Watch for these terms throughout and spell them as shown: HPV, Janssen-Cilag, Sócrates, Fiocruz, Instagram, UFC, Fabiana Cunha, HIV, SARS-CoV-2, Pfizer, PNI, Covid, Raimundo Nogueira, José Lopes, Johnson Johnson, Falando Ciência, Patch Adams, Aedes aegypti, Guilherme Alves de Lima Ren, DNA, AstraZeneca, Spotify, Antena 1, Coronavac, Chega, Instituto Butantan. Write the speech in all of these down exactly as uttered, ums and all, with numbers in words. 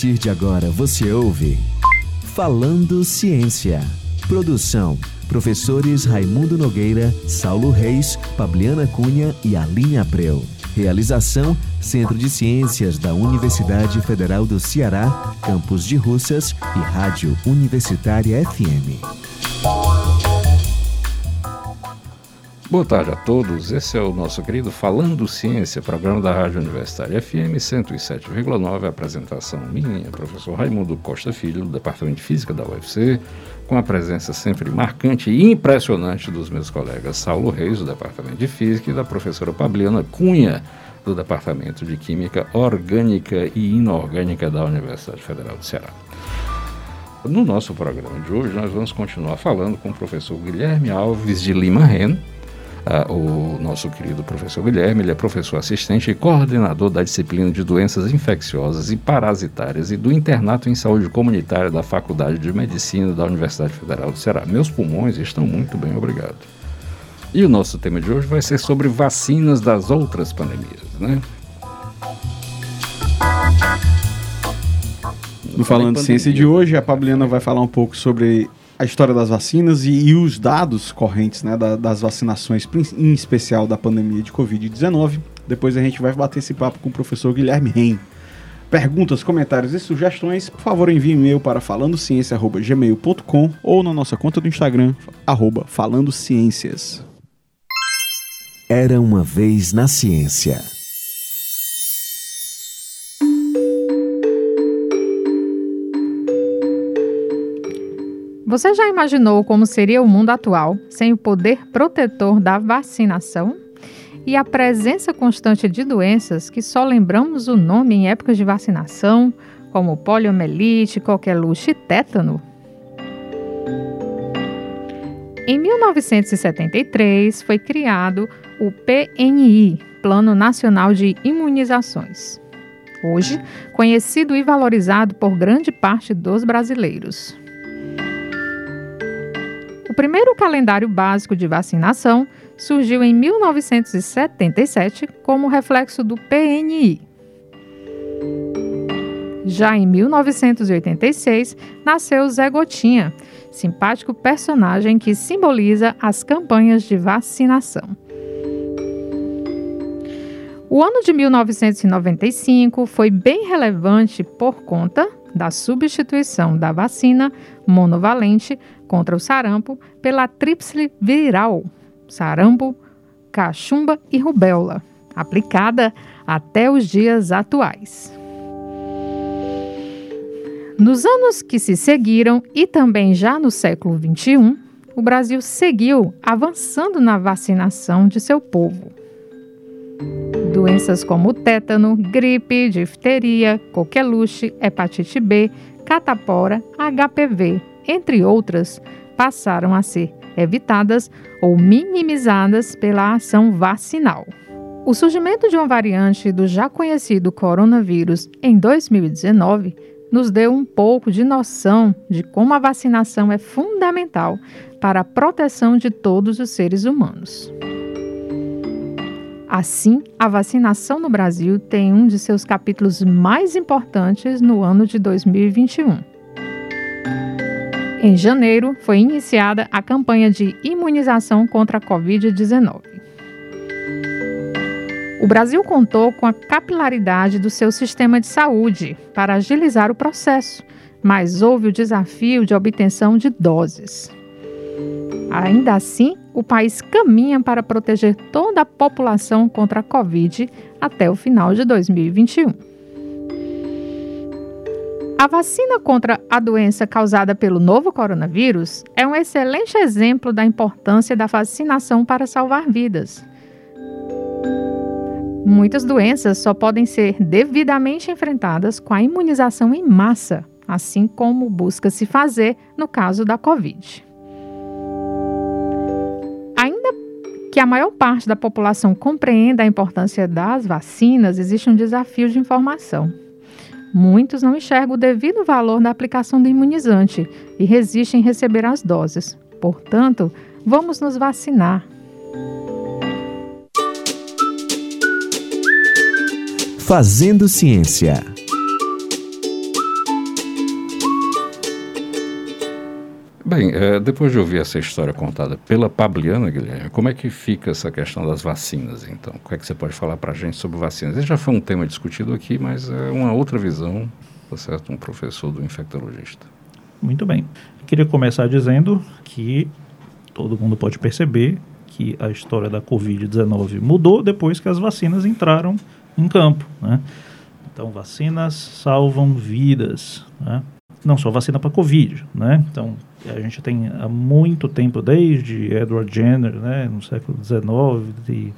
partir de agora você ouve Falando Ciência. Produção: professores Raimundo Nogueira, Saulo Reis, Fabiana Cunha e Aline Abreu. Realização: Centro de Ciências da Universidade Federal do Ceará, Campus de Russas e Rádio Universitária F M. Boa tarde a todos, esse é o nosso querido Falando Ciência, programa da Rádio Universitária F M cento e sete vírgula nove, apresentação minha, professor Raimundo Costa Filho, do Departamento de Física da U F C, com a presença sempre marcante e impressionante dos meus colegas Saulo Reis, do Departamento de Física, e da professora Fabiana Cunha, do Departamento de Química Orgânica e Inorgânica da Universidade Federal do Ceará. No nosso programa de hoje, nós vamos continuar falando com o professor Guilherme Alves de Lima Ren. Ah, o nosso querido professor Guilherme, ele é professor assistente e coordenador da disciplina de doenças infecciosas e parasitárias e do internato em saúde comunitária da Faculdade de Medicina da Universidade Federal do Ceará. Meus pulmões estão muito bem, obrigado. E o nosso tema de hoje vai ser sobre vacinas das outras pandemias, né? No Falando de Ciência de hoje, a Fabiana vai falar um pouco sobre a história das vacinas e, e os dados correntes, né, da, das vacinações, em especial da pandemia de covid dezenove. Depois a gente vai bater esse papo com o professor Guilherme Ren. Perguntas, comentários e sugestões, por favor, envie um e-mail para falando ciência arroba gmail ponto com ou na nossa conta do Instagram, arroba falandociências. Era uma vez na ciência. Você já imaginou como seria o mundo atual sem o poder protetor da vacinação e a presença constante de doenças que só lembramos o nome em épocas de vacinação, como poliomielite, coqueluche e tétano? Em mil novecentos e setenta e três, foi criado o P N I, Plano Nacional de Imunizações, hoje conhecido e valorizado por grande parte dos brasileiros. O primeiro calendário básico de vacinação surgiu em mil novecentos e setenta e sete como reflexo do P N I. Já em mil novecentos e oitenta e seis, nasceu Zé Gotinha, simpático personagem que simboliza as campanhas de vacinação. O ano de mil novecentos e noventa e cinco foi bem relevante por conta da substituição da vacina monovalente contra o sarampo pela tríplice viral, sarampo, cachumba e rubéola, aplicada até os dias atuais. Nos anos que se seguiram e também já no século vinte e um, o Brasil seguiu avançando na vacinação de seu povo. Doenças como tétano, gripe, difteria, coqueluche, hepatite B, catapora, H P V, entre outras, passaram a ser evitadas ou minimizadas pela ação vacinal. O surgimento de uma variante do já conhecido coronavírus em dois mil e dezenove nos deu um pouco de noção de como a vacinação é fundamental para a proteção de todos os seres humanos. Assim, a vacinação no Brasil tem um de seus capítulos mais importantes no ano de dois mil e vinte e um. Em janeiro, foi iniciada a campanha de imunização contra a covid dezenove. O Brasil contou com a capilaridade do seu sistema de saúde para agilizar o processo, mas houve o desafio de obtenção de doses. Ainda assim, o país caminha para proteger toda a população contra a Covid até o final de dois mil e vinte e um. A vacina contra a doença causada pelo novo coronavírus é um excelente exemplo da importância da vacinação para salvar vidas. Muitas doenças só podem ser devidamente enfrentadas com a imunização em massa, assim como busca-se fazer no caso da Covid. Que a maior parte da população compreenda a importância das vacinas, existe um desafio de informação. Muitos não enxergam o devido valor da aplicação do imunizante e resistem a receber as doses. Portanto, vamos nos vacinar. Fazendo Ciência. Bem, depois de ouvir essa história contada pela Fabiana, Guilherme, como é que fica essa questão das vacinas, então? O que é que você pode falar para a gente sobre vacinas? Esse já foi um tema discutido aqui, mas é uma outra visão, tá certo? Um professor do infectologista. Muito bem. Eu queria começar dizendo que todo mundo pode perceber que a história da covid dezenove mudou depois que as vacinas entraram em campo, né? Então, vacinas salvam vidas, né? Não só vacina para Covid, né? Então, a gente tem há muito tempo, desde Edward Jenner, né, no século dezenove, de,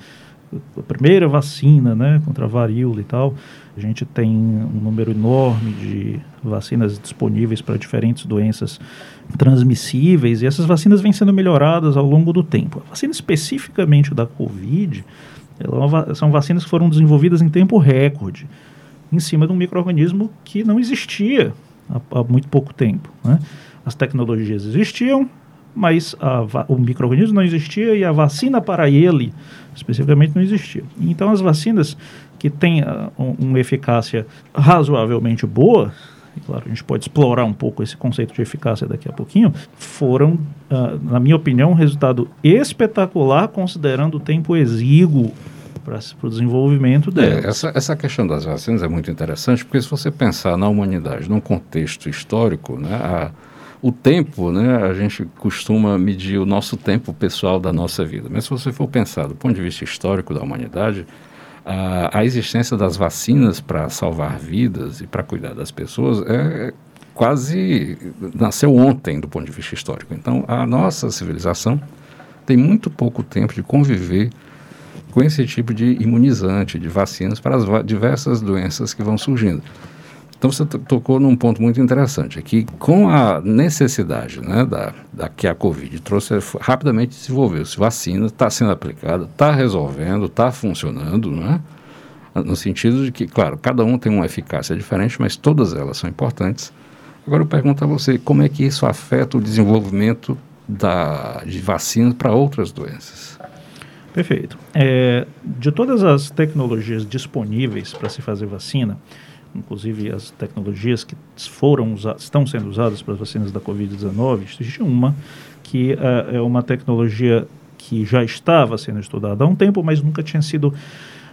a primeira vacina, né, contra a varíola e tal. A gente tem um número enorme de vacinas disponíveis para diferentes doenças transmissíveis, e essas vacinas vêm sendo melhoradas ao longo do tempo. A vacina especificamente da Covid, ela é uma, são vacinas que foram desenvolvidas em tempo recorde, em cima de um micro-organismo que não existia há, há muito pouco tempo, né? As tecnologias existiam, mas a, o micro-organismo não existia e a vacina para ele, especificamente, não existia. Então, as vacinas que têm uh, um, uma eficácia razoavelmente boa, e claro, a gente pode explorar um pouco esse conceito de eficácia daqui a pouquinho, foram, uh, na minha opinião, um resultado espetacular, considerando o tempo exíguo para o desenvolvimento dela. É, essa, essa questão das vacinas é muito interessante, porque se você pensar na humanidade, num contexto histórico, né, a, o tempo, né, a gente costuma medir o nosso tempo pessoal da nossa vida. Mas se você for pensar do ponto de vista histórico da humanidade, a, a existência das vacinas para salvar vidas e para cuidar das pessoas é quase nasceu ontem do ponto de vista histórico. Então, a nossa civilização tem muito pouco tempo de conviver com esse tipo de imunizante, de vacinas para as va- diversas doenças que vão surgindo. Então, você t- tocou num ponto muito interessante, é que com a necessidade, né, da, da que a Covid trouxe, rapidamente desenvolveu-se vacina, está sendo aplicada, está resolvendo, está funcionando, né? No sentido de que, claro, cada um tem uma eficácia diferente, mas todas elas são importantes. Agora eu pergunto a você, como é que isso afeta o desenvolvimento da, de vacinas para outras doenças? Perfeito. É, de todas as tecnologias disponíveis para se fazer vacina, inclusive as tecnologias que foram usadas, estão sendo usadas para as vacinas da covid dezenove, existe uma que uh, é uma tecnologia que já estava sendo estudada há um tempo, mas nunca tinha sido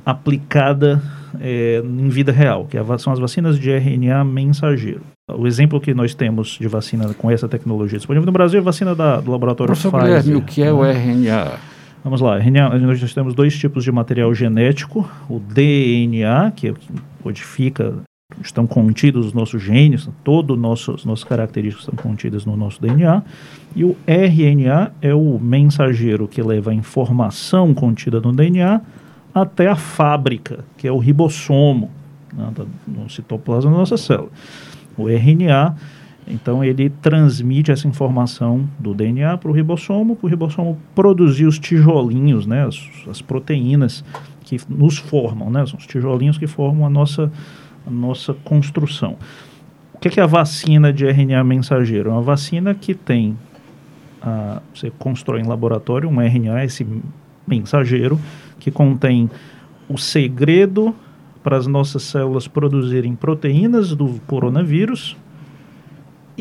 aplicada é, em vida real, que são as vacinas de R N A mensageiro. O exemplo que nós temos de vacina com essa tecnologia disponível no Brasil é a vacina da, do laboratório Pfizer. Professor Guilherme, o que é o R N A? Vamos lá, R N A, nós temos dois tipos de material genético, o D N A, que codifica, estão contidos os nossos genes, todas as nossas características estão contidas no nosso D N A, e o R N A é o mensageiro que leva a informação contida no D N A até a fábrica, que é o ribossomo, né, no citoplasma da nossa célula. O R N A... Então, ele transmite essa informação do D N A para o ribossomo, para o ribossomo produzir os tijolinhos, né, as, as proteínas que nos formam, né, são os tijolinhos que formam a nossa, a nossa construção. O que é, que é a vacina de R N A mensageiro? É uma vacina que tem, a, você constrói em laboratório um R N A, esse mensageiro, que contém o segredo para as nossas células produzirem proteínas do coronavírus,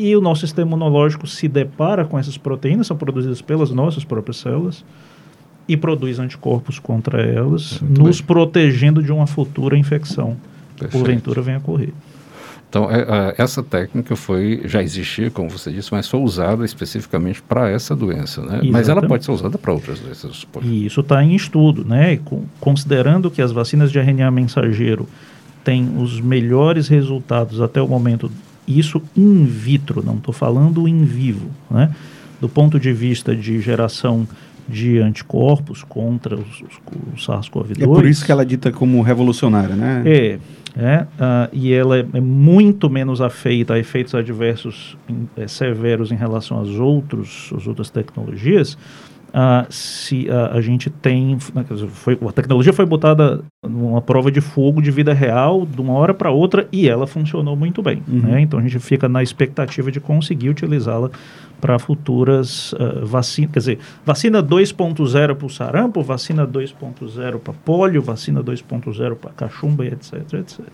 e o nosso sistema imunológico se depara com essas proteínas, são produzidas pelas nossas próprias células, e produz anticorpos contra elas, Muito nos bem. protegendo de uma futura infecção, Perfeito. que porventura venha a ocorrer. Então, é, essa técnica foi, já existia, como você disse, mas foi usada especificamente para essa doença, né? Exatamente. Mas ela pode ser usada para outras doenças. E isso está em estudo, né? Com, considerando que as vacinas de R N A mensageiro têm os melhores resultados até o momento. Isso in vitro, não estou falando in vivo, né? Do ponto de vista de geração de anticorpos contra os, os, o SARS-CoV dois. É por isso que ela é dita como revolucionária, né? É, é uh, e ela é, é muito menos afeita a efeitos adversos em, é, severos em relação às, outros, às outras tecnologias. Uh, se uh, a gente tem... Foi, a tecnologia foi botada numa prova de fogo de vida real de uma hora para outra e ela funcionou muito bem. Uhum. Né? Então, a gente fica na expectativa de conseguir utilizá-la para futuras uh, vacinas. Quer dizer, vacina dois ponto zero para o sarampo, vacina dois ponto zero para polio, vacina dois ponto zero para cachumba, e etc, et cetera.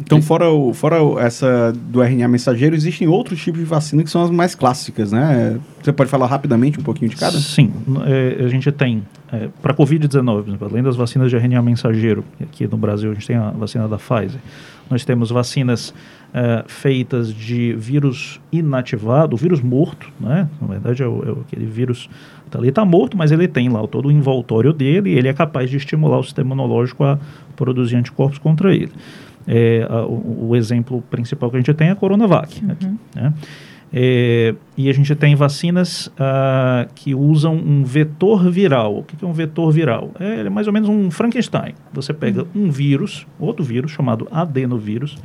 Então, fora, o, fora essa do R N A mensageiro, existem outros tipos de vacina que são as mais clássicas, né? Você pode falar rapidamente um pouquinho de cada? Sim, é, a gente tem, é, para a covid dezenove, por exemplo, além das vacinas de R N A mensageiro, aqui no Brasil a gente tem a vacina da Pfizer, nós temos vacinas é, feitas de vírus inativado, vírus morto, né? Na verdade é, o, é aquele vírus que tá ali, está morto, mas ele tem lá todo o envoltório dele e ele é capaz de estimular o sistema imunológico a produzir anticorpos contra ele. É, a, o, o exemplo principal que a gente tem é a Coronavac. Uhum. Aqui, né? É, e a gente tem vacinas ah, que usam um vetor viral. O que é um vetor viral? É, ele é mais ou menos um Frankenstein. Você pega um vírus, outro vírus, chamado adenovírus,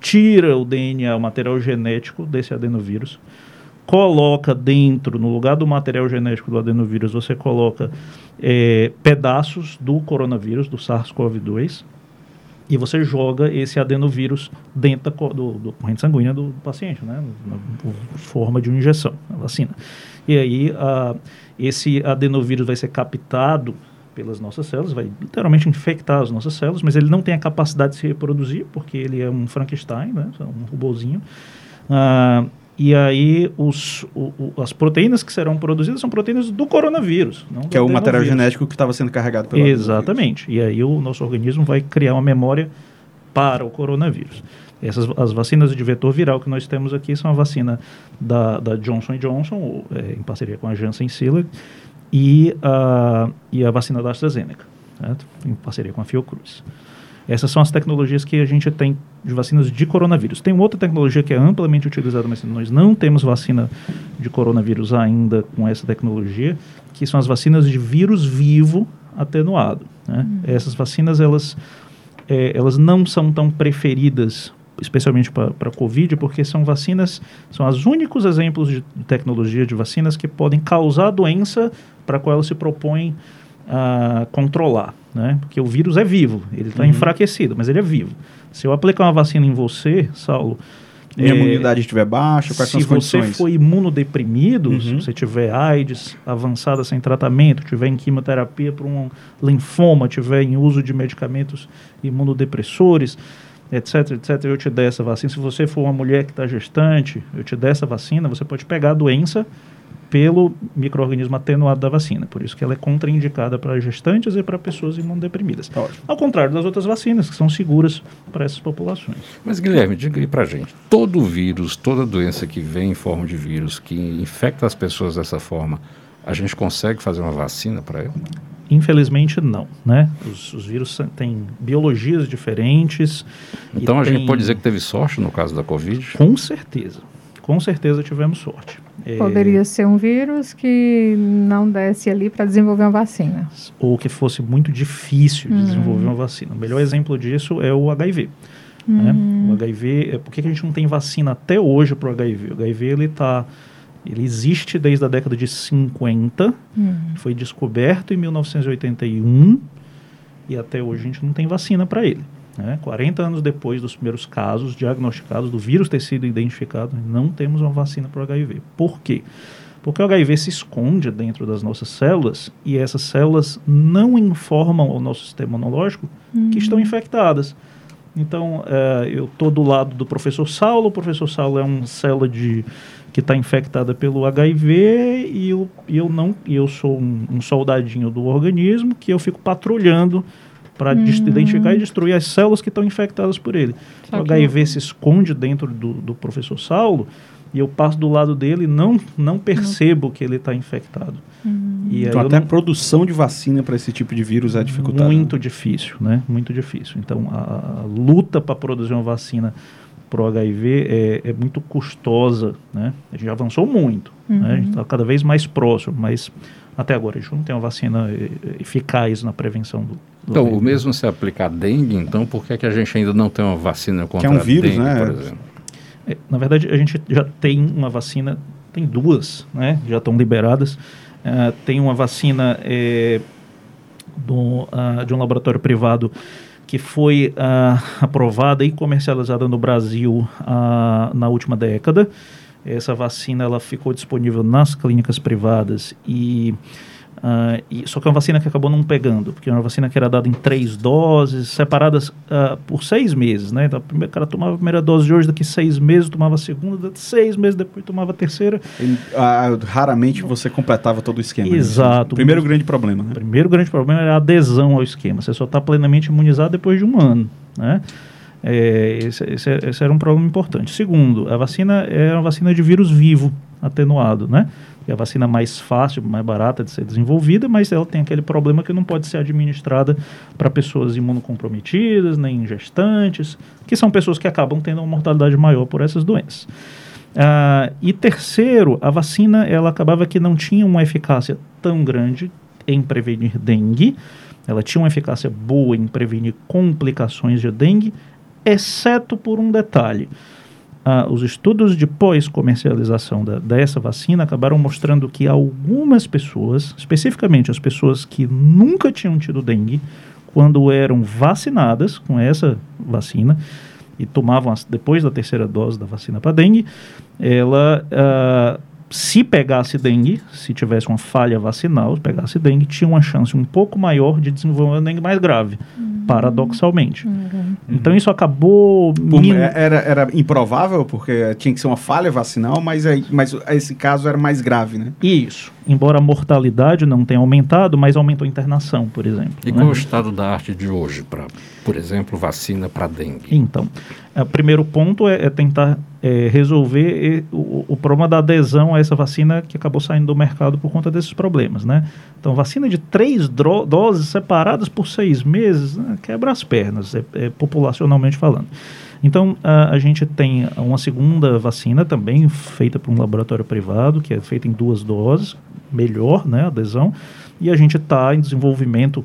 tira o D N A, o material genético desse adenovírus, coloca dentro, no lugar do material genético do adenovírus, você coloca é, pedaços do coronavírus, do SARS-CoV dois, e você joga esse adenovírus dentro da do, do corrente sanguínea do, do paciente, né? Na, na forma de uma injeção, a vacina. E aí, a, esse adenovírus vai ser captado pelas nossas células, vai literalmente infectar as nossas células, mas ele não tem a capacidade de se reproduzir, porque ele é um Frankenstein, né? Um robozinho. Ah, e aí, os, o, o, as proteínas que serão produzidas são proteínas do coronavírus. Não do que é o material genético que estava sendo carregado pelo Exatamente. E aí, o nosso organismo vai criar uma memória para o coronavírus. Essas, as vacinas de vetor viral que nós temos aqui são a vacina da, da Johnson Johnson, ou, é, em parceria com a Janssen-Cilag, e a, e a vacina da AstraZeneca, certo? Em parceria com a Fiocruz. Essas são as tecnologias que a gente tem de vacinas de coronavírus. Tem outra tecnologia que é amplamente utilizada, mas nós não temos vacina de coronavírus ainda com essa tecnologia, que são as vacinas de vírus vivo atenuado, né? Hum. Essas vacinas, elas, é, elas não são tão preferidas, especialmente para a Covid, porque são vacinas, são os únicos exemplos de tecnologia de vacinas que podem causar a doença para a qual elas se propõem a controlar, né? Porque o vírus é vivo, ele está uhum. enfraquecido, mas ele é vivo. Se eu aplicar uma vacina em você, Saulo, e a é, imunidade estiver baixa, quais são as condições? Se você for imunodeprimido, uhum. se você tiver AIDS avançada sem tratamento, tiver em quimioterapia para um linfoma, tiver em uso de medicamentos imunodepressores, etc, etc, eu te der essa vacina. Se você for uma mulher que está gestante, eu te der essa vacina, você pode pegar a doença pelo micro-organismo atenuado da vacina. Por isso que ela é contraindicada para gestantes e para pessoas imunodeprimidas. Ótimo. Ao contrário das outras vacinas, que são seguras para essas populações. Mas, Guilherme, diga aí para a gente. Todo vírus, toda doença que vem em forma de vírus, que infecta as pessoas dessa forma, a gente consegue fazer uma vacina para ela? Infelizmente, não, né? Os, os vírus têm biologias diferentes. Então, a tem... gente pode dizer que teve sorte no caso da Covid? Com certeza. Com certeza tivemos sorte. Poderia é... ser um vírus que não desse ali para desenvolver uma vacina. Ou que fosse muito difícil de uhum. desenvolver uma vacina. O melhor exemplo disso é o H I V. Uhum. Né? O H I V, é... por que a gente não tem vacina até hoje para o H I V? O H I V, ele tá... ele existe desde a década de cinquenta, uhum. foi descoberto em mil novecentos e oitenta e um e até hoje a gente não tem vacina para ele. Né? quarenta anos depois dos primeiros casos diagnosticados, do vírus ter sido identificado, não temos uma vacina para o H I V. Por quê? Porque o H I V se esconde dentro das nossas células e essas células não informam ao nosso sistema imunológico uhum. que estão infectadas. Então, é, eu estou do lado do professor Saulo, o professor Saulo é uma célula de, que está infectada pelo H I V e eu, eu, não, eu sou um, um soldadinho do organismo que eu fico patrulhando para hum. identificar e destruir as células que estão infectadas por ele. Só o H I V não. se esconde dentro do, do professor Saulo e eu passo do lado dele e não, não percebo não. que ele está infectado. Hum. E então até não... a produção de vacina para esse tipo de vírus é dificultada. Muito difícil, né? Muito difícil. Então a, a luta para produzir uma vacina para o H I V é, é muito custosa, né? A gente avançou muito, uhum. né? A gente está cada vez mais próximo, mas até agora a gente não tem uma vacina eficaz na prevenção do Então, o mesmo se aplicar dengue, então, por que é que a gente ainda não tem uma vacina contra que é um vírus, dengue, né? Por exemplo? É, na verdade, a gente já tem uma vacina, tem duas, né? Já estão liberadas. Uh, tem uma vacina é, do, uh, de um laboratório privado que foi uh, aprovada e comercializada no Brasil uh, na última década. Essa vacina ela ficou disponível nas clínicas privadas e... Uh, e, só que é uma vacina que acabou não pegando, porque é uma vacina que era dada em três doses, separadas uh, por seis meses, né? Então, o cara tomava a primeira dose de hoje, daqui seis meses tomava a segunda, daqui seis meses depois tomava a terceira. E, ah, raramente você completava todo o esquema. Exato. Né? Primeiro grande problema, né? O primeiro grande problema era a adesão ao esquema. Você só está plenamente imunizado depois de um ano, né? É, esse, esse, esse era um problema importante. Segundo, a vacina era uma vacina de vírus vivo, atenuado, né? É a vacina mais fácil, mais barata de ser desenvolvida, mas ela tem aquele problema que não pode ser administrada para pessoas imunocomprometidas, nem gestantes, que são pessoas que acabam tendo uma mortalidade maior por essas doenças. Ah, e terceiro, a vacina, ela acabava que não tinha uma eficácia tão grande em prevenir dengue, ela tinha uma eficácia boa em prevenir complicações de dengue, exceto por um detalhe. Ah, os estudos de pós-comercialização da, dessa vacina acabaram mostrando que algumas pessoas, especificamente as pessoas que nunca tinham tido dengue, quando eram vacinadas com essa vacina e tomavam as, depois da terceira dose da vacina para dengue, ela, ah, se pegasse dengue, se tivesse uma falha vacinal, se pegasse dengue, tinha uma chance um pouco maior de desenvolver dengue mais grave. Hum. Paradoxalmente. Uhum. Então isso acabou... Por, min... era, era improvável, porque tinha que ser uma falha vacinal, mas, é, mas esse caso era mais grave, né? Isso. Embora a mortalidade não tenha aumentado, mas aumentou a internação, por exemplo. E né? Qual é o estado da arte de hoje, pra, por exemplo, vacina para dengue? Então, o primeiro ponto é, é tentar é, resolver o, o problema da adesão a essa vacina que acabou saindo do mercado por conta desses problemas, né? Então, vacina de três dro- doses separadas por seis meses, né? Quebra as pernas, é, é, populacionalmente falando. Então, a, a gente tem uma segunda vacina também feita por um laboratório privado, que é feita em duas doses, melhor, né, adesão, e a gente está em desenvolvimento,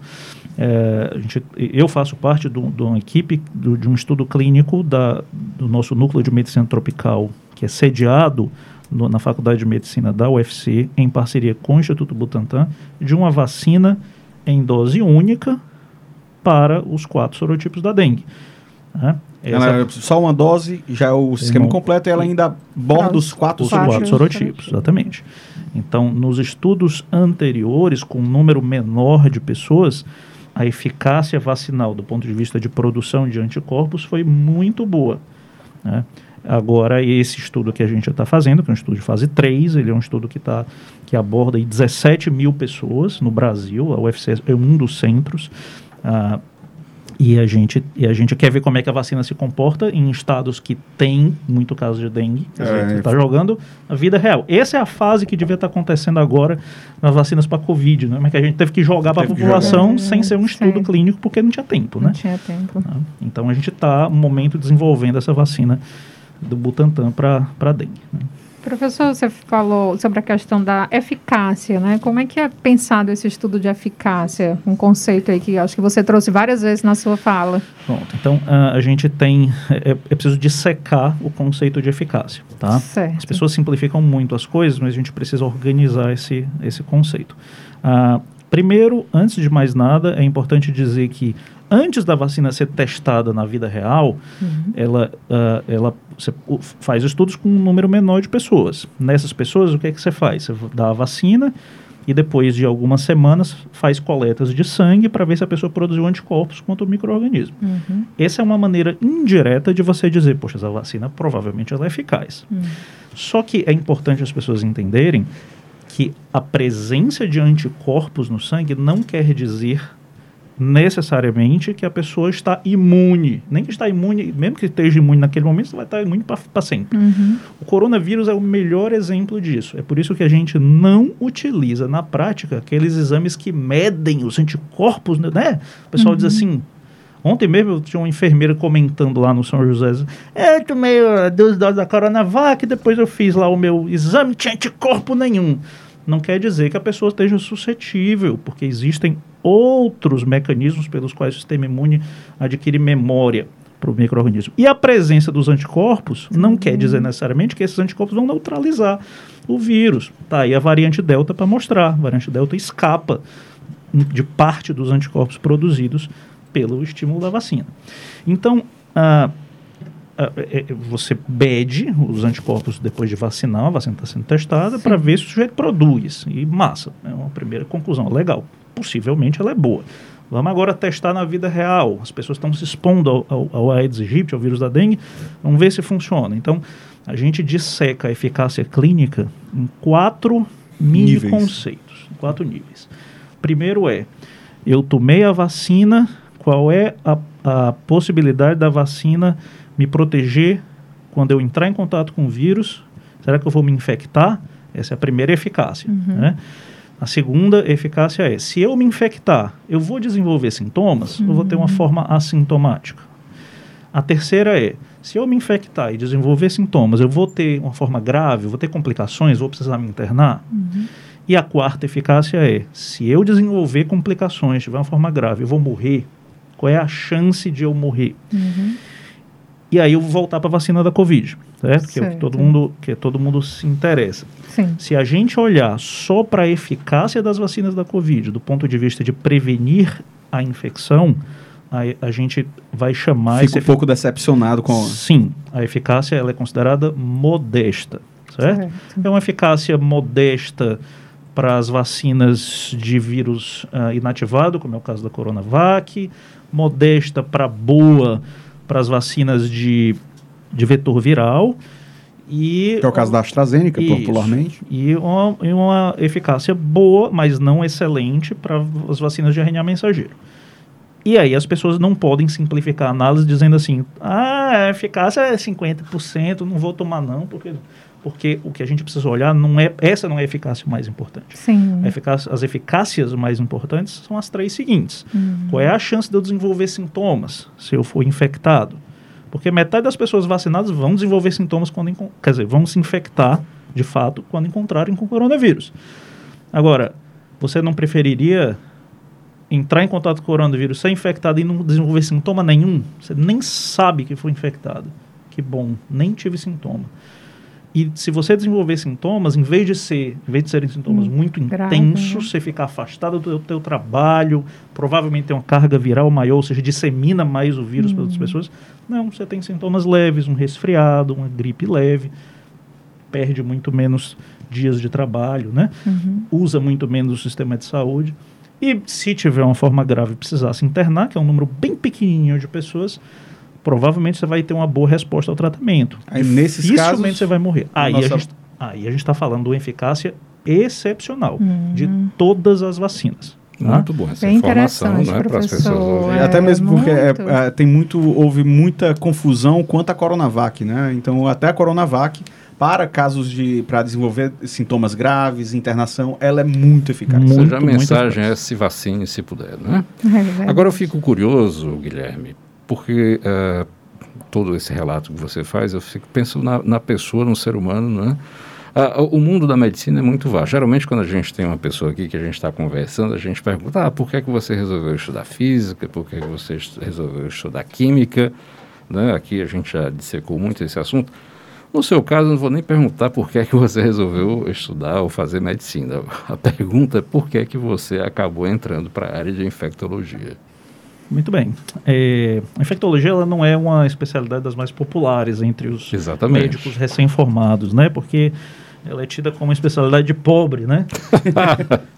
é, a gente, eu faço parte de uma equipe do, de um estudo clínico da, do nosso núcleo de medicina tropical, que é sediado no, na Faculdade de Medicina da U F C, em parceria com o Instituto Butantan, de uma vacina em dose única para os quatro sorotipos da dengue. Né? Ela é só uma dose, já é o esquema Irmão, completo, e ela ainda borda não, os quatro, os quatro sorotipos, exatamente. Então, nos estudos anteriores, com um número menor de pessoas, a eficácia vacinal, do ponto de vista de produção de anticorpos, foi muito boa, né? Agora, esse estudo que a gente está fazendo, que é um estudo de fase três, ele é um estudo que, tá, que aborda aí dezessete mil pessoas no Brasil, a U F C é um dos centros, ah, E a, gente, e a gente quer ver como é que a vacina se comporta em estados que tem muito caso de dengue. A gente está jogando a vida real. Essa é a fase que devia estar acontecendo agora nas vacinas para Covid, né? Mas que a gente teve que jogar para a população sem ser um estudo clínico, porque não tinha tempo, né? Não tinha tempo. Então, a gente está, no momento, desenvolvendo essa vacina do Butantan para dengue, né? Professor, você falou sobre a questão da eficácia, né? Como é que é pensado esse estudo de eficácia? Um conceito aí que acho que você trouxe várias vezes na sua fala. Pronto, então a, a gente tem... É, é preciso dissecar o conceito de eficácia, tá? Certo. As pessoas simplificam muito as coisas, mas a gente precisa organizar esse, esse conceito. Ah, primeiro, antes de mais nada, é importante dizer que antes da vacina ser testada na vida real, uhum. ela, uh, ela você faz estudos com um número menor de pessoas. Nessas pessoas, o que é que você faz? Você dá a vacina e depois de algumas semanas faz coletas de sangue para ver se a pessoa produziu anticorpos contra o micro-organismo. Uhum. Essa é uma maneira indireta de você dizer, poxa, essa vacina provavelmente ela é eficaz. Uhum. Só que é importante as pessoas entenderem que a presença de anticorpos no sangue não quer dizer necessariamente que a pessoa está imune. Nem que está imune, mesmo que esteja imune naquele momento, você vai estar imune para sempre. Uhum. O coronavírus é o melhor exemplo disso. É por isso que a gente não utiliza na prática aqueles exames que medem os anticorpos, né? O pessoal uhum. diz assim... Ontem mesmo eu tinha uma enfermeira comentando lá no São José, eu tomei duas doses da Coronavac, depois eu fiz lá o meu exame, não tinha anticorpo nenhum. Não quer dizer que a pessoa esteja suscetível, porque existem outros mecanismos pelos quais o sistema imune adquire memória para o micro-organismo. E a presença dos anticorpos não uhum. quer dizer necessariamente que esses anticorpos vão neutralizar o vírus. Tá aí a variante Delta para mostrar. A variante Delta escapa de parte dos anticorpos produzidos pelo estímulo da vacina. Então, ah, você mede os anticorpos depois de vacinar, a vacina está sendo testada, para ver se o sujeito produz. E massa, é uma primeira conclusão. Legal, possivelmente ela é boa. Vamos agora testar na vida real. As pessoas estão se expondo ao, ao, ao Aedes aegypti, ao vírus da dengue. Vamos ver se funciona. Então, a gente disseca a eficácia clínica em quatro mini conceitos, em quatro níveis. Primeiro é, eu tomei a vacina, qual é a, a possibilidade da vacina me proteger quando eu entrar em contato com o vírus? Será que eu vou me infectar? Essa é a primeira eficácia, uhum. né? A segunda eficácia é, se eu me infectar, eu vou desenvolver sintomas, uhum. eu vou ter uma forma assintomática. A terceira é, se eu me infectar e desenvolver sintomas, eu vou ter uma forma grave, vou ter complicações, vou precisar me internar. Uhum. E a quarta eficácia é, se eu desenvolver complicações, tiver uma forma grave, eu vou morrer, qual é a chance de eu morrer? Uhum. E aí eu vou voltar para a vacina da Covid, certo? certo? Que é o que todo mundo, que todo mundo se interessa. Sim. Se a gente olhar só para a eficácia das vacinas da Covid, do ponto de vista de prevenir a infecção, a, a gente vai chamar... Fico um pouco efic... decepcionado com... Sim, a eficácia ela é considerada modesta, certo? certo. É uma eficácia modesta para as vacinas de vírus uh, inativado, como é o caso da Coronavac, modesta para boa... para as vacinas de, de vetor viral. E, que é o caso da AstraZeneca, isso, popularmente. E uma, e uma eficácia boa, mas não excelente, para as vacinas de R N A mensageiro. E aí as pessoas não podem simplificar a análise dizendo assim, ah, a eficácia é cinquenta por cento, não vou tomar não, porque... porque o que a gente precisa olhar, não é, essa não é a eficácia mais importante. Sim. A eficácia, as eficácias mais importantes são as três seguintes. Uhum. Qual é a chance de eu desenvolver sintomas se eu for infectado? Porque metade das pessoas vacinadas vão desenvolver sintomas, quando quer dizer, vão se infectar, de fato, quando encontrarem com o coronavírus. Agora, você não preferiria entrar em contato com o coronavírus, ser infectado e não desenvolver sintoma nenhum? Você nem sabe que foi infectado. Que bom, nem tive sintoma. E se você desenvolver sintomas, em vez de, ser, em vez de serem sintomas hum, muito grave, intensos, né? Você fica afastado do teu trabalho, provavelmente tem uma carga viral maior, ou seja, dissemina mais o vírus hum. para outras pessoas. Não, você tem sintomas leves, um resfriado, uma gripe leve, perde muito menos dias de trabalho, né? Uhum. Usa muito menos o sistema de saúde. E se tiver uma forma grave e precisar se internar, que é um número bem pequenininho de pessoas... provavelmente você vai ter uma boa resposta ao tratamento. Aí, nesses dificilmente casos, você vai morrer. Aí nossa... a gente aí a gente está falando de uma eficácia excepcional hum. de todas as vacinas. Tá? Muito boa essa bem informação, né, para as pessoas ouvirem. É, até mesmo porque é, é, tem muito, houve muita confusão quanto à Coronavac, né? Então, até a Coronavac, para casos de, para desenvolver sintomas graves, internação, ela é muito eficaz. Muito, ou seja, a mensagem é se vacine se puder, né? É. Agora eu fico curioso, Guilherme, porque uh, todo esse relato que você faz, eu fico pensando na, na pessoa, no ser humano, né? Uh, o mundo da medicina é muito vasto. Geralmente, quando a gente tem uma pessoa aqui que a gente está conversando, a gente pergunta, ah, por que é que você resolveu estudar física? Por que é que você est- resolveu estudar química? Né? Aqui a gente já dissecou muito esse assunto. No seu caso, eu não vou nem perguntar por que é que você resolveu estudar ou fazer medicina. A pergunta é por que é que você acabou entrando para a área de infectologia. Muito bem. É, a infectologia ela não é uma especialidade das mais populares entre os Exatamente. médicos recém-formados, né? Porque ela é tida como uma especialidade de pobre, né?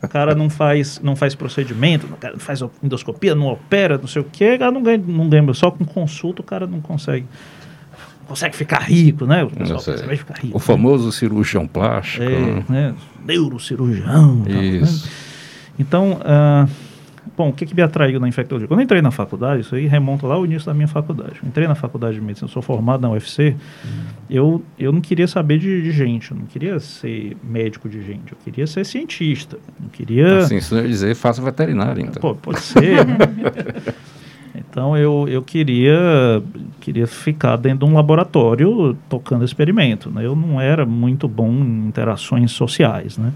O cara não faz, não faz procedimento, o cara não faz endoscopia, não opera, não sei o quê, o cara não ganha, não ganha. Só com consulta o cara não consegue, não consegue ficar rico, né? O pessoal vai ficar rico. O famoso né? cirurgião plástico. É, né? Neurocirurgião. Isso. Tal, né? Então... Uh, Bom, o que, que me atraiu na infectologia? Quando eu entrei na faculdade, isso aí remonta lá ao início da minha faculdade. Eu entrei na faculdade de medicina, eu sou formado na U F C, uhum. eu, eu não queria saber de, de gente, eu não queria ser médico de gente, eu queria ser cientista. Não queria... Assim, isso não é dizer, faça veterinário, então. Pô, pode ser. Né? Então, eu, eu queria, queria ficar dentro de um laboratório tocando experimento, né? Eu não era muito bom em interações sociais, né?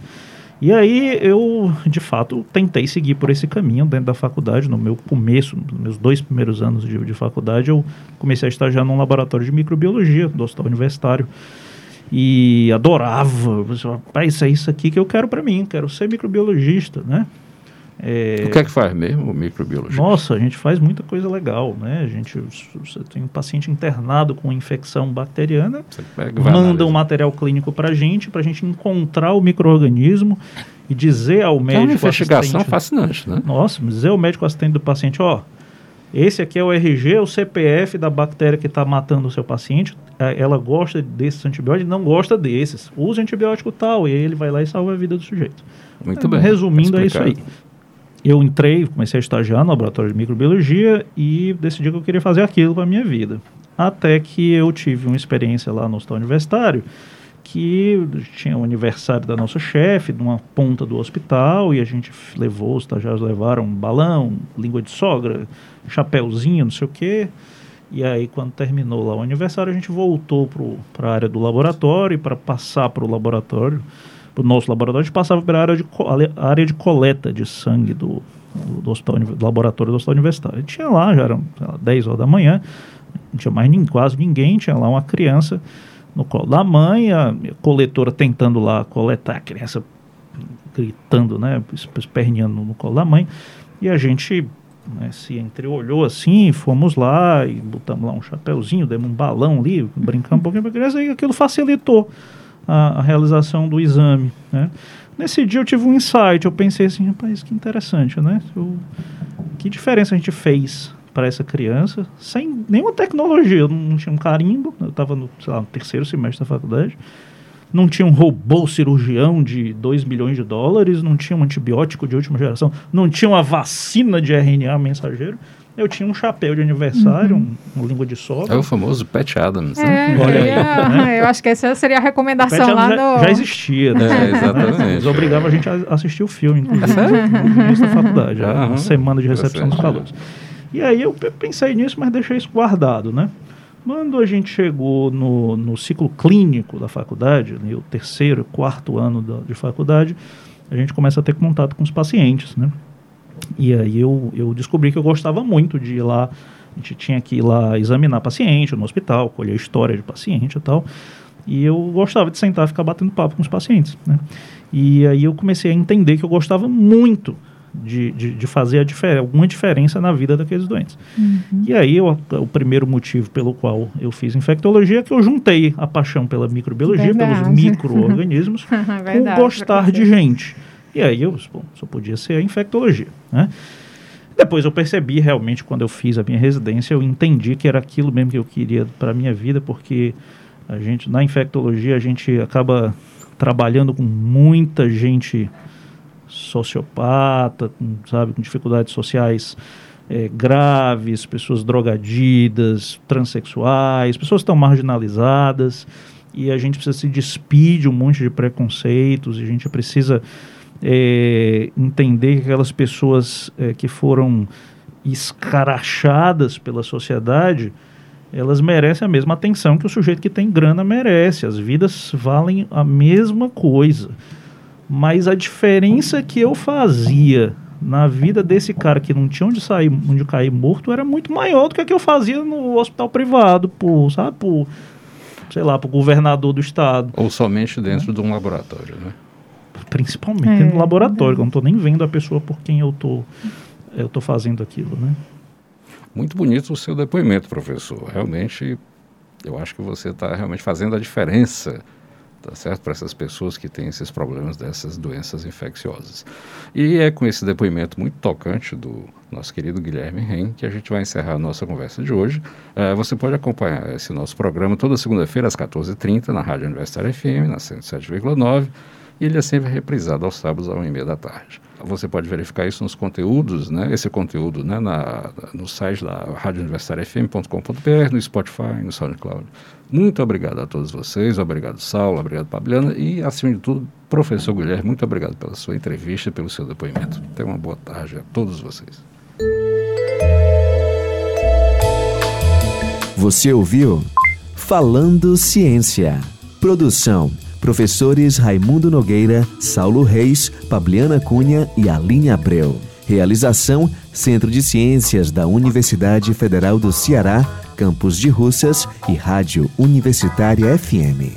E aí eu, de fato, tentei seguir por esse caminho dentro da faculdade. No meu começo, nos meus dois primeiros anos de, de faculdade, eu comecei a estagiar num laboratório de microbiologia do Hospital Universitário. E adorava. Rapaz, isso é isso aqui que eu quero para mim. Quero ser microbiologista, né? É... O que é que faz mesmo o microbiologista? Nossa, a gente faz muita coisa legal, né? A gente, você tem um paciente internado com infecção bacteriana, pega, manda um material clínico para a gente, para a gente encontrar o micro-organismo e dizer ao médico... É uma investigação fascinante, né? Nossa, dizer ao médico assistente do paciente, ó, esse aqui é o erre gê, o cê pê efe da bactéria que está matando o seu paciente, ela gosta desses antibióticos, não gosta desses. Usa antibiótico tal, e aí ele vai lá e salva a vida do sujeito. Muito é, bem. Resumindo, é isso aí. Eu entrei, comecei a estagiar no laboratório de microbiologia e decidi que eu queria fazer aquilo para a minha vida. Até que eu tive uma experiência lá no hospital universitário, que tinha o aniversário da nossa chefe, numa ponta do hospital, e a gente levou, os estagiários levaram um balão, língua de sogra, chapéuzinho, não sei o quê. E aí, quando terminou lá o aniversário, a gente voltou para a área do laboratório, e para passar para o laboratório, o nosso laboratório, a gente passava pela área de, co- área de coleta de sangue do, do, hospital, do laboratório do hospital universitário. E tinha lá, já eram lá, dez horas da manhã, não tinha mais nem, quase ninguém, tinha lá uma criança no colo da mãe, a coletora tentando lá coletar a criança, gritando, né, esperneando no colo da mãe, e a gente, né, se entreolhou assim, fomos lá e botamos lá um chapéuzinho, demos um balão ali, brincamos um pouquinho para a criança, e aquilo facilitou A, a realização do exame, né? Nesse dia eu tive um insight, eu pensei assim, rapaz, que interessante, né? Eu, que diferença a gente fez para essa criança, sem nenhuma tecnologia, eu não tinha um carimbo, eu estava no, sei lá, no terceiro semestre da faculdade, não tinha um robô cirurgião de dois milhões de dólares, não tinha um antibiótico de última geração, não tinha uma vacina de erre ene a mensageiro. Eu tinha um chapéu de aniversário, uhum. um, uma língua de sogra. É o famoso Patch Adams, né? É, olha aí, é, né? Eu acho que essa seria a recomendação lá do... Já, já existia, né? É, exatamente. Né? Eles obrigavam a gente a assistir o filme, inclusive. É sério? No início da faculdade, uhum. a, a semana de recepção é dos alunos. E aí eu pensei nisso, mas deixei isso guardado, né? Quando a gente chegou no, no ciclo clínico da faculdade, né, o terceiro, quarto ano da, de faculdade, a gente começa a ter contato com os pacientes, né? E aí eu, eu descobri que eu gostava muito de ir lá, a gente tinha que ir lá examinar paciente no hospital, colher história de paciente e tal, e eu gostava de sentar e ficar batendo papo com os pacientes, né? E aí eu comecei a entender que eu gostava muito de, de, de fazer a difer- alguma diferença na vida daqueles doentes. Uhum. E aí eu, o primeiro motivo pelo qual eu fiz infectologia é que eu juntei a paixão pela microbiologia, verdade, pelos micro-organismos, verdade, com gostar de gente. E aí eu, bom, só podia ser a infectologia, né? Depois eu percebi realmente, quando eu fiz a minha residência, eu entendi que era aquilo mesmo que eu queria para a minha vida, porque a gente, na infectologia, a gente acaba trabalhando com muita gente sociopata, com, sabe, com dificuldades sociais é, graves, pessoas drogadidas, transexuais, pessoas que estão marginalizadas, e a gente precisa se despir de um monte de preconceitos, e a gente precisa... É, entender que aquelas pessoas é, que foram escarachadas pela sociedade, elas merecem a mesma atenção que o sujeito que tem grana merece. As vidas valem a mesma coisa. Mas a diferença que eu fazia na vida desse cara que não tinha onde sair, onde cair morto, era muito maior do que a que eu fazia no hospital privado, por, sabe, por, sei lá, pro governador do estado. Ou somente dentro é. de um laboratório, né? Principalmente é, no laboratório, é. que eu não estou nem vendo a pessoa por quem eu estou eu tô fazendo aquilo, né? Muito bonito o seu depoimento, professor. Realmente, eu acho que você está realmente fazendo a diferença, tá certo? Para essas pessoas que têm esses problemas dessas doenças infecciosas. E é com esse depoimento muito tocante do nosso querido Guilherme Ren que a gente vai encerrar a nossa conversa de hoje. Uh, você pode acompanhar esse nosso programa toda segunda-feira às quatorze horas e trinta na Rádio Universitária F M, na cento e sete vírgula nove. E ele é sempre reprisado aos sábados, à uma e meia da tarde. Você pode verificar isso nos conteúdos, né? Esse conteúdo, né? Na, no site da rádio universitária f m ponto com ponto b r, no Spotify, no SoundCloud. Muito obrigado a todos vocês, obrigado Saulo, obrigado Fabiana e, acima de tudo, professor Guilherme, muito obrigado pela sua entrevista e pelo seu depoimento. Tenha uma boa tarde a todos vocês. Você ouviu Falando Ciência. Produção: professores Raimundo Nogueira, Saulo Reis, Fabiana Cunha e Aline Abreu. Realização: Centro de Ciências da Universidade Federal do Ceará, Campus de Russas e Rádio Universitária F M.